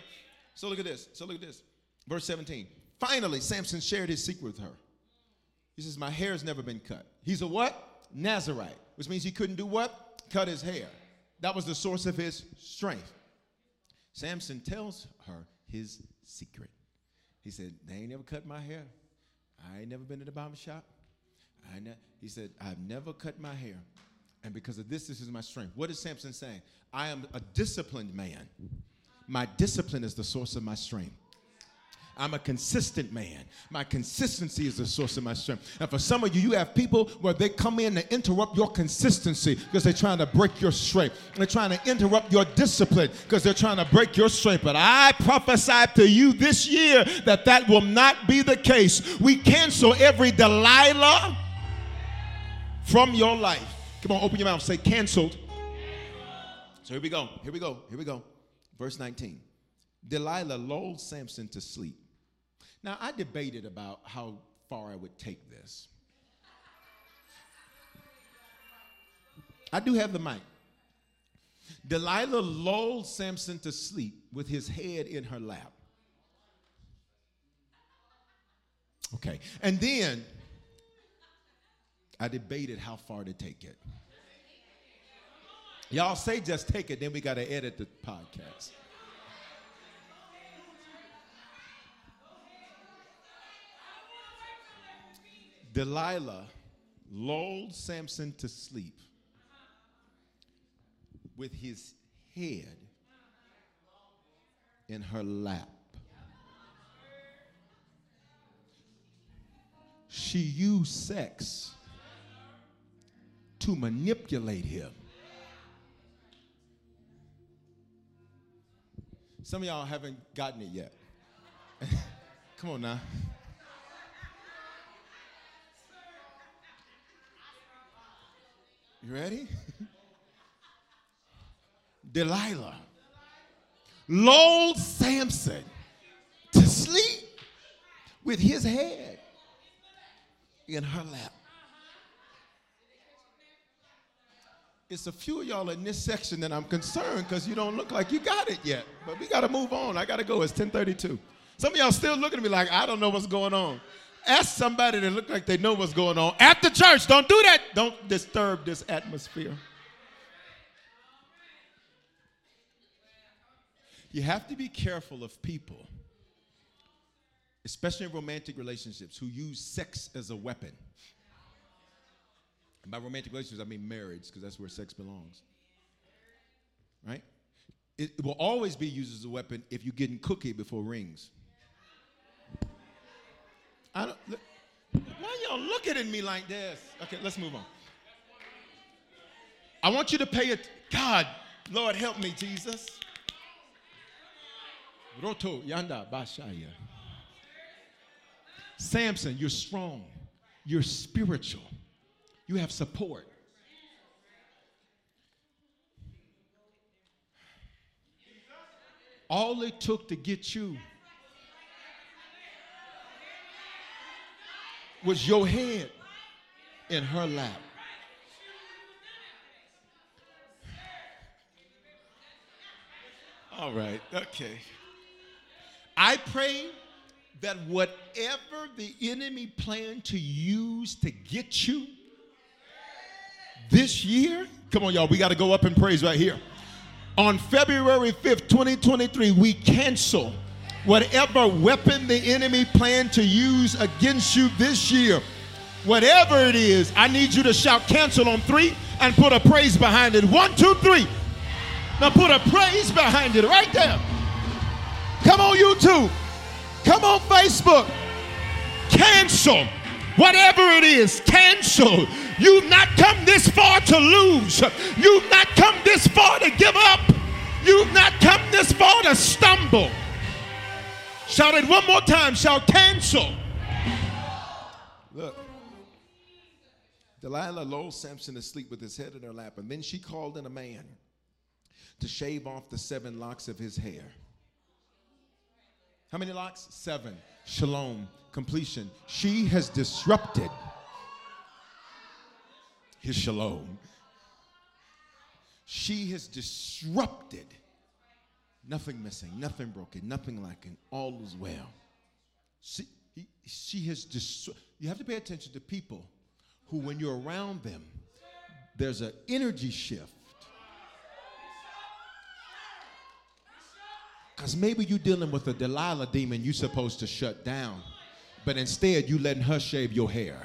So look at this. So look at this. Verse seventeen. Finally, Samson shared his secret with her. He says, my hair's never been cut. He's a what? Nazarite, which means he couldn't do what? Cut his hair. That was the source of his strength. Samson tells her his secret. He said, they ain't never cut my hair. I ain't never been to the barber shop. I ne- he said, I've never cut my hair. And because of this, this is my strength. What is Samson saying? I am a disciplined man. My discipline is the source of my strength. I'm a consistent man. My consistency is the source of my strength. And for some of you, you have people where they come in to interrupt your consistency because they're trying to break your strength. They're trying to interrupt your discipline because they're trying to break your strength. But I prophesy to you this year that that will not be the case. We cancel every Delilah from your life. Come on, open your mouth. Say canceled. So here we go. Here we go. Here we go. Verse nineteen. Delilah lulled Samson to sleep. Now, I debated about how far I would take this. I do have the mic. Delilah lulled Samson to sleep with his head in her lap. Okay. And then I debated how far to take it. Y'all say just take it, then we got to edit the podcast. Delilah lulled Samson to sleep with his head in her lap. She used sex to manipulate him. Some of y'all haven't gotten it yet. Come on now. You ready? Delilah lulled Samson to sleep with his head in her lap. It's a few of y'all in this section that I'm concerned because you don't look like you got it yet. But we got to move on. I got to go. It's ten thirty-two. Some of y'all still looking at me like, I don't know what's going on. Ask somebody that look like they know what's going on. At the church, don't do that. Don't disturb this atmosphere. You have to be careful of people, especially in romantic relationships, who use sex as a weapon. And by romantic relationships, I mean marriage, because that's where sex belongs. Right? It will always be used as a weapon if you're getting cookie before rings. I don't, look, why y'all looking at me like this? Okay, let's move on. I want you to pay it. God, Lord, help me, Jesus. Roto yanda bashaya. Samson, you're strong. You're spiritual. You have support. All it took to get you was your head in her lap. All right, okay. I pray that whatever the enemy planned to use to get you this year, come on, y'all, we got to go up in praise right here. On February fifth, twenty twenty-three, we cancel whatever weapon the enemy planned to use against you this year. Whatever it is, I need you to shout cancel on three and put a praise behind it. One, two, three. Now put a praise behind it right there. Come on YouTube. Come on Facebook. Cancel. Whatever it is, cancel. You've not come this far to lose. You've not come this far to give up. You've not come this far to stumble. Shout it one more time. Shout cancel. Look. Delilah lulled Samson to sleep with his head in her lap, and then she called in a man to shave off the seven locks of his hair. How many locks? Seven. Shalom. Completion. She has disrupted his shalom. She has disrupted. Nothing missing, nothing broken, nothing lacking. All is well. She, she has disru- You have to pay attention to people who, when you're around them, there's an energy shift. Because maybe you're dealing with a Delilah demon you're supposed to shut down. But instead, you letting her shave your hair.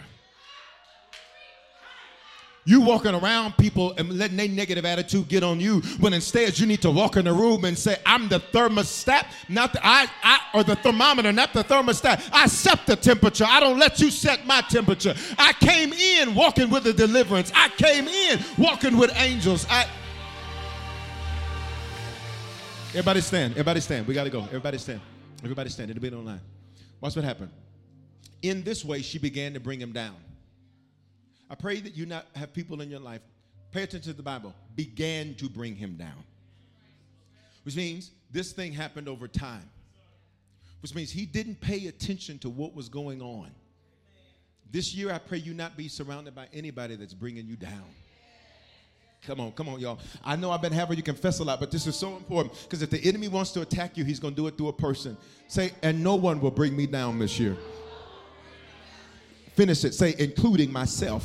You walking around people and letting their negative attitude get on you, when instead you need to walk in the room and say, I'm the thermostat, not the, I, I, or the thermometer, not the thermostat. I set the temperature. I don't let you set my temperature. I came in walking with a deliverance. I came in walking with angels. I... Everybody stand. Everybody stand. We got to go. Everybody stand. Everybody stand. It'll be online. Watch what happened. In this way, she began to bring him down. I pray that you not have people in your life, pay attention to the Bible, began to bring him down. Which means this thing happened over time. Which means he didn't pay attention to what was going on. This year, I pray you not be surrounded by anybody that's bringing you down. Come on, come on, y'all. I know I've been having you confess a lot, but this is so important, because if the enemy wants to attack you, he's going to do it through a person. Say, and no one will bring me down this year. Finish it. Say, including myself.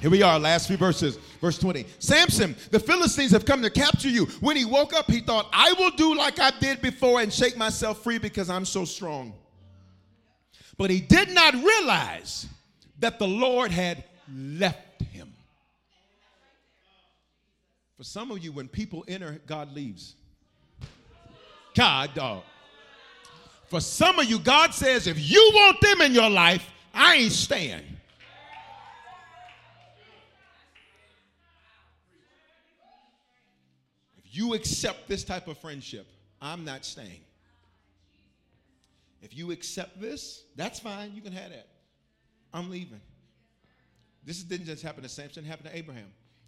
Here we are, last few verses. Verse twenty. Samson, the Philistines have come to capture you. When he woke up, he thought, I will do like I did before and shake myself free because I'm so strong. But he did not realize that the Lord had left him. For some of you, when people enter, God leaves. God, dog. For some of you, God says, if you want them in your life, I ain't staying. If you accept this type of friendship, I'm not staying. If you accept this, that's fine. You can have that. I'm leaving. This didn't just happen to Samson. It happened to Abraham.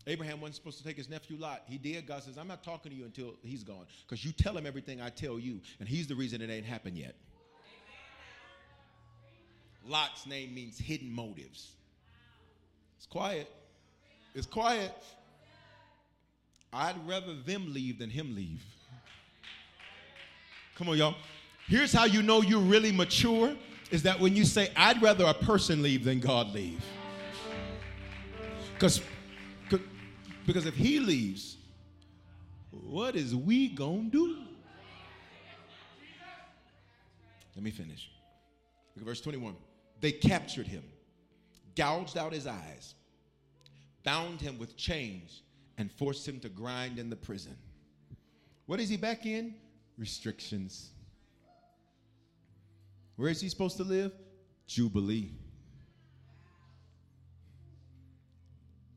Abraham wasn't supposed to take his nephew Lot. He did. God says, I'm not talking to you until he's gone, because you tell him everything I tell you, and he's the reason it ain't happened yet. Lot's name means hidden motives. It's quiet. It's quiet. I'd rather them leave than him leave. Come on, y'all. Here's how you know you're really mature, is that when you say, I'd rather a person leave than God leave. Because because if he leaves, what is we gonna do? Let me finish. Look at verse twenty-one. They captured him, gouged out his eyes, bound him with chains, and forced him to grind in the prison. What is he back in? Restrictions. Where is he supposed to live? Jubilee.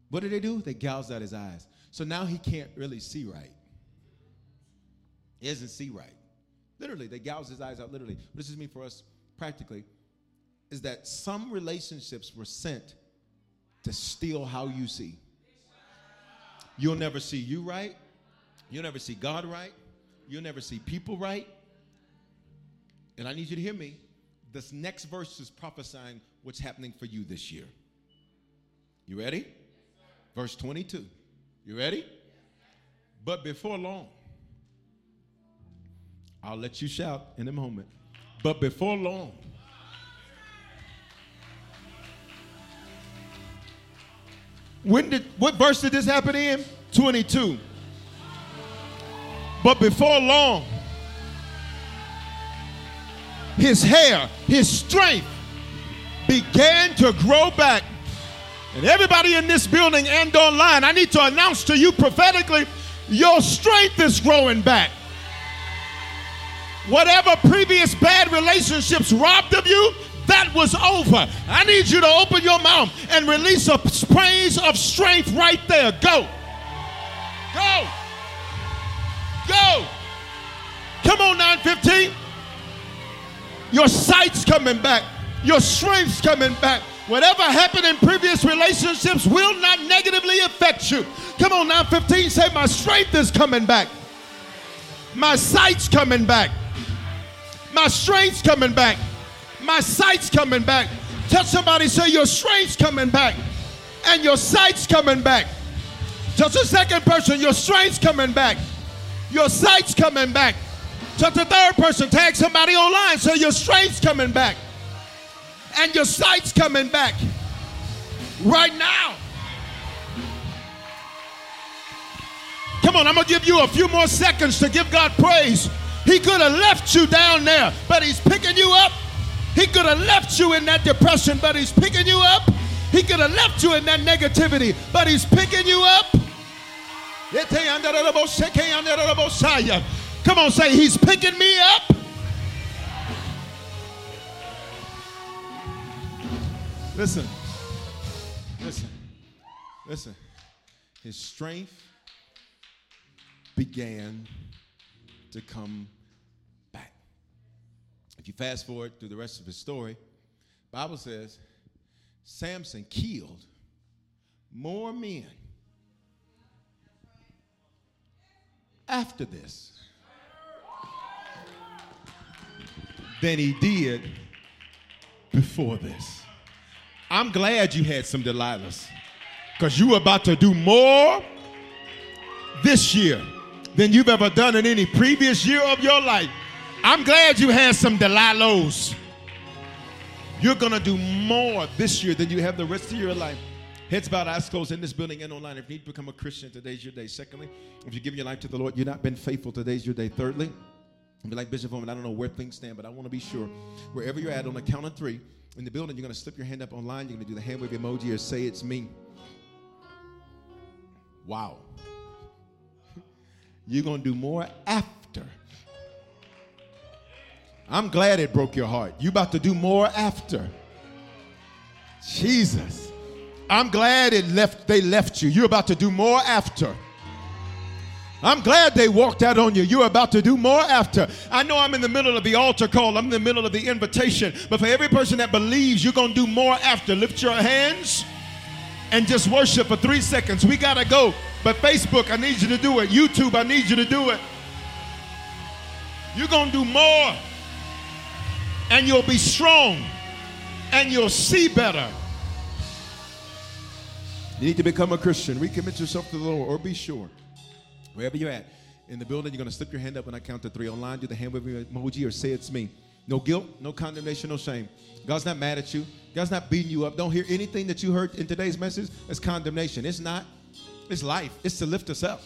What did they do? They gouged out his eyes. So now he can't really see right. He doesn't see right. Literally, they gouged his eyes out literally. What does this mean for us practically? Is that some relationships were sent to steal how you see. You'll never see you right. You'll never see God right. You'll never see people right. And I need you to hear me. This next verse is prophesying what's happening for you this year. You ready? Verse twenty-two. You ready? But before long, I'll let you shout in a moment. But before long, When did what verse did this happen in? twenty-two. But before long, his hair, his strength began to grow back. And everybody in this building and online, I need to announce to you prophetically, your strength is growing back. Whatever previous bad relationships robbed of you, that was over. I need you to open your mouth and release a praise of strength right there. Go. Go. Go. Come on, nine fifteen. Your sight's coming back. Your strength's coming back. Whatever happened in previous relationships will not negatively affect you. Come on, nine fifteen. Say, my strength is coming back. My sight's coming back. My strength's coming back. My sight's coming back. Tell somebody, say, your strength's coming back. And your sight's coming back. Tell the second person, your strength's coming back. Your sight's coming back. Tell the third person, tag somebody online, say, your strength's coming back. And your sight's coming back. Right now. Come on, I'm going to give you a few more seconds to give God praise. He could have left you down there, but he's picking you up. He could have left you in that depression, but he's picking you up. He could have left you in that negativity, but he's picking you up. Come on, say, he's picking me up. Listen, listen, listen. His strength began to come back. If you fast forward through the rest of his story, the Bible says Samson killed more men after this than he did before this. I'm glad you had some Delilahs, because you were about to do more this year than you've ever done in any previous year of your life. I'm glad you had some Delilahs. You're going to do more this year than you have the rest of your life. Heads bowed, eyes closed in this building and online. If you need to become a Christian, today's your day. Secondly, if you give your life to the Lord, you've not been faithful, today's your day. Thirdly, if you're like Bishop Foreman, I don't know where things stand, but I want to be sure. Wherever you're at, on the count of three, in the building, you're going to slip your hand up online. You're going to do the hand wave emoji or say, it's me. Wow. You're going to do more after. I'm glad it broke your heart. You about to do more after. Jesus. I'm glad it left. They left you. You're about to do more after. I'm glad they walked out on you. You're about to do more after. I know I'm in the middle of the altar call. I'm in the middle of the invitation. But for every person that believes, you're going to do more after. Lift your hands and just worship for three seconds. We got to go. But Facebook, I need you to do it. YouTube, I need you to do it. You're going to do more. And you'll be strong, and you'll see better. You need to become a Christian. Recommit yourself to the Lord, or be sure, wherever you're at, in the building, you're going to slip your hand up when I count to three. Online, do the hand waving emoji or say it's me. No guilt, no condemnation, no shame. God's not mad at you. God's not beating you up. Don't hear anything that you heard in today's message as condemnation. It's not. It's life. It's to lift us up.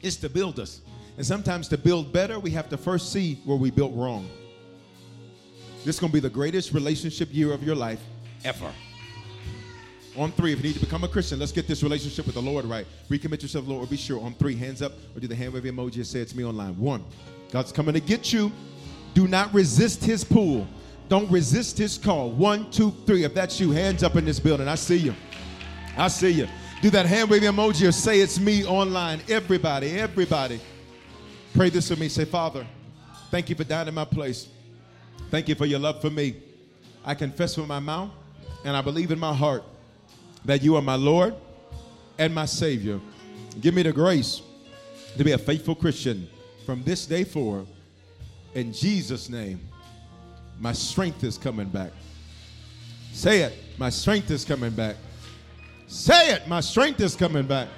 It's to build us. And sometimes to build better, we have to first see where we built wrong. This is going to be the greatest relationship year of your life ever. On three, if you need to become a Christian, let's get this relationship with the Lord right. Recommit yourself, Lord, or be sure. On three, hands up, or do the hand wave emoji and say it's me online. One, God's coming to get you. Do not resist his pull. Don't resist his call. One, two, three. If that's you, hands up in this building. I see you. I see you. Do that hand wave emoji or say it's me online. Everybody, everybody. Pray this with me. Say, Father, thank you for dying in my place. Thank you for your love for me. I confess with my mouth and I believe in my heart that you are my Lord and my Savior. Give me the grace to be a faithful Christian from this day forward. In Jesus' name, my strength is coming back. Say it. My strength is coming back. Say it. My strength is coming back.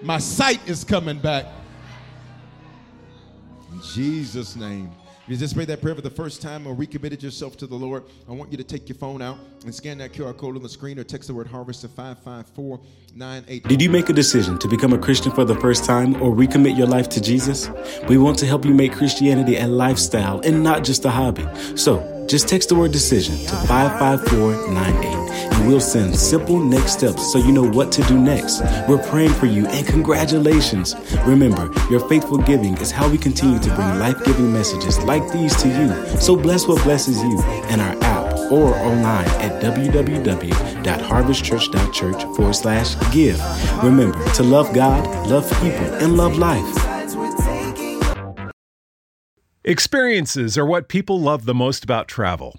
My sight is coming back. In Jesus' name. If you just prayed that prayer for the first time or recommitted yourself to the Lord, I want you to take your phone out and scan that Q R code on the screen or text the word HARVEST to five five four nine eight. Did you make a decision to become a Christian for the first time or recommit your life to Jesus? We want to help you make Christianity a lifestyle and not just a hobby. So just text the word DECISION to five five four nine eight and we'll send simple next steps so you know what to do next. We're praying for you and congratulations. Remember, your faithful giving is how we continue to bring life-giving messages like these to you. So bless what blesses you in our app or online at www.harvestchurch.church forward slash give. Remember to love God, love people, and love life. Experiences are what people love the most about travel.